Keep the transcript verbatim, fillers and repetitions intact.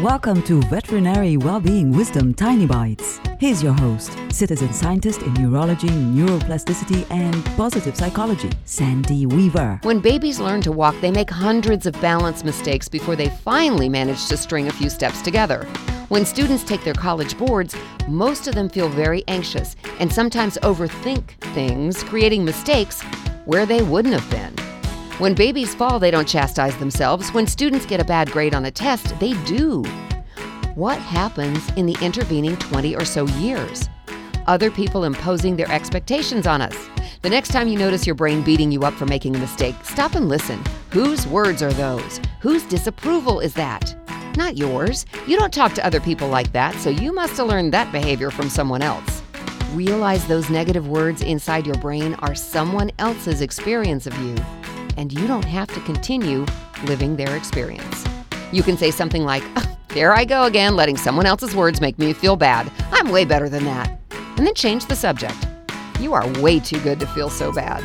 Welcome to Veterinary Wellbeing Wisdom Tiny Bites. Here's your host, citizen scientist in neurology, neuroplasticity, and positive psychology, Sandy Weaver. When babies learn to walk, they make hundreds of balance mistakes before they finally manage to string a few steps together. When students take their college boards, most of them feel very anxious and sometimes overthink things, creating mistakes where they wouldn't have been. When babies fall, they don't chastise themselves. When students get a bad grade on a test, they do. What happens in the intervening twenty or so years? Other people imposing their expectations on us. The next time you notice your brain beating you up for making a mistake, stop and listen. Whose words are those? Whose disapproval is that? Not yours. You don't talk to other people like that, so you must have learned that behavior from someone else. Realize those negative words inside your brain are someone else's experience of you, and you don't have to continue living their experience. You can say something like, oh, there I go again, letting someone else's words make me feel bad. I'm way better than that. And then change the subject. You are way too good to feel so bad.